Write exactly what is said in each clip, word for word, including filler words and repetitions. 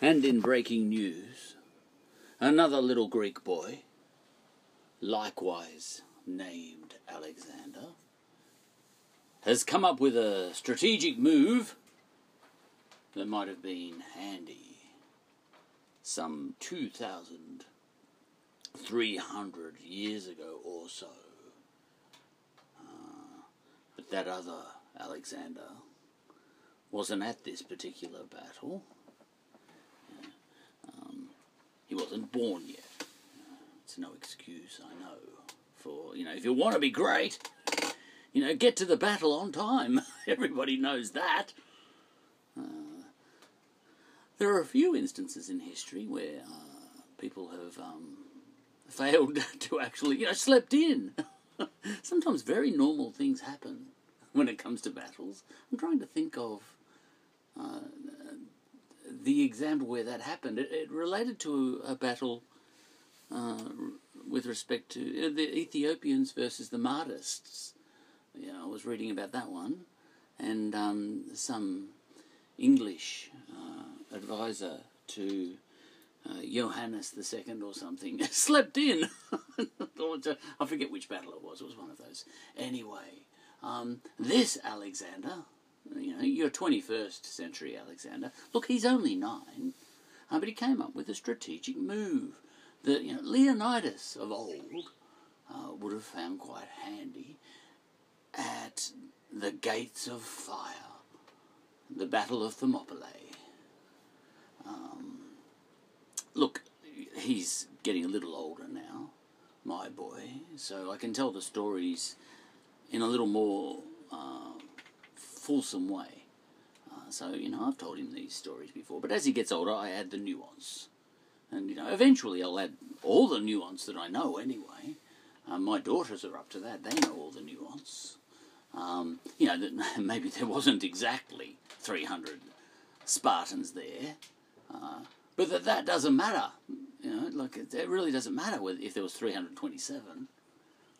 And in breaking news, another little Greek boy, likewise named Alexander, has come up with a strategic move that might have been handy some two thousand three hundred years ago or so. Uh, but that other Alexander wasn't at this particular battle. He wasn't born yet. It's no excuse, I know, for, you know, if you want to be great, you know, get to the battle on time. Everybody knows that. Uh, there are a few instances in history where uh, people have um, failed to actually, you know, slept in. Sometimes very normal things happen when it comes to battles. I'm trying to think of Uh, the example where that happened. It, it related to a, a battle uh, with respect to you know, the Ethiopians versus the Mardists. You know, I was reading about that one, and um, some English uh, advisor to uh, Johannes the Second or something slept in. I forget which battle it was. It was one of those. Anyway, um, this Alexander, you know, your twenty-first century Alexander, look, he's only nine, uh, but he came up with a strategic move that, you know, Leonidas of old uh, would have found quite handy at the Gates of Fire, the Battle of Thermopylae. Um, look, he's getting a little older now, my boy, so I can tell the stories in a little more Uh, fulsome way. Uh, so, you know, I've told him these stories before, but as he gets older, I add the nuance. And, you know, eventually I'll add all the nuance that I know anyway. Uh, my daughters are up to that. They know all the nuance. Um, you know, that maybe there wasn't exactly three hundred Spartans there, uh, but that, that doesn't matter. You know, like, it, it really doesn't matter whether, if there was three hundred twenty-seven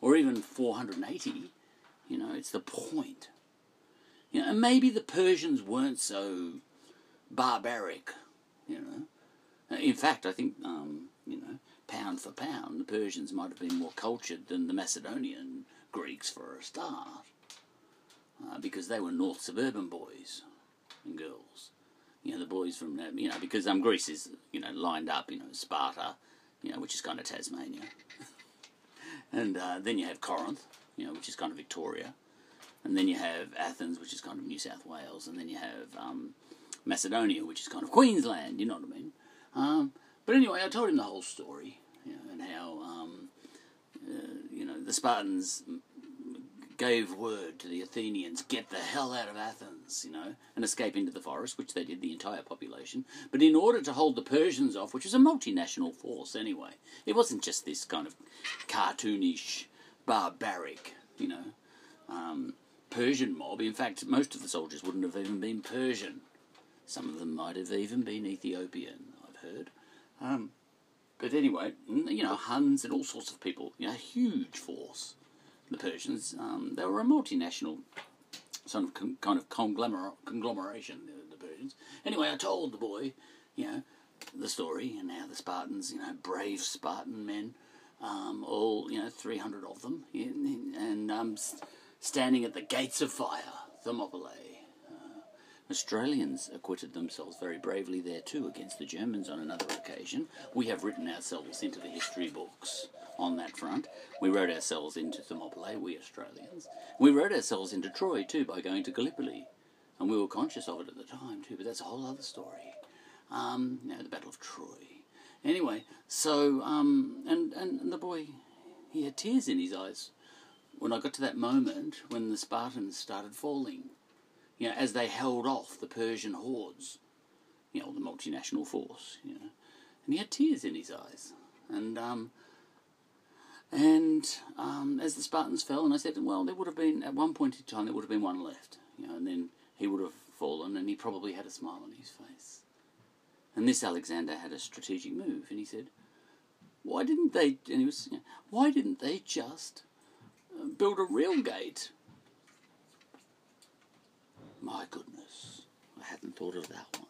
or even four hundred eighty. You know, it's the point. You know, and maybe the Persians weren't so barbaric, you know. In fact, I think, um, you know, pound for pound, the Persians might have been more cultured than the Macedonian Greeks for a start, uh, because they were north suburban boys and girls. You know, the boys from, you know, because um, Greece is, you know, lined up, you know, Sparta, you know, which is kind of Tasmania. And uh, then you have Corinth, you know, which is kind of Victoria. And then you have Athens, which is kind of New South Wales. And then you have um, Macedonia, which is kind of Queensland, you know what I mean? Um, but anyway, I told him the whole story, you know, and how, um, uh, you know, the Spartans gave word to the Athenians, get the hell out of Athens, you know, and escape into the forest, which they did, the entire population. But in order to hold the Persians off, which was a multinational force anyway, it wasn't just this kind of cartoonish, barbaric, you know, um... Persian mob. In fact, most of the soldiers wouldn't have even been Persian. Some of them might have even been Ethiopian, I've heard. Um, but anyway, you know, Huns and all sorts of people, you know, a huge force. The Persians, um, they were a multinational sort of con- kind of conglomer- conglomeration, the, the Persians. Anyway, I told the boy, you know, the story, and how the Spartans, you know, brave Spartan men, um, all, you know, three hundred of them, and, and um, standing at the Gates of Fire, Thermopylae. Uh, Australians acquitted themselves very bravely there too, against the Germans on another occasion. We have written ourselves into the history books on that front. We wrote ourselves into Thermopylae, we Australians. We wrote ourselves into Troy too, by going to Gallipoli. And we were conscious of it at the time too, but that's a whole other story. Um, you know, the Battle of Troy. Anyway, so, um, and, and the boy, he had tears in his eyes when I got to that moment when the Spartans started falling, you know, as they held off the Persian hordes, you know, the multinational force, you know, and he had tears in his eyes. And um, and um, as the Spartans fell, and I said, well, there would have been, at one point in time, there would have been one left, you know, and then he would have fallen, and he probably had a smile on his face. And this Alexander had a strategic move, and he said, why didn't they, and he was, you know, why didn't they just build a real gate My goodness, I hadn't thought of that one.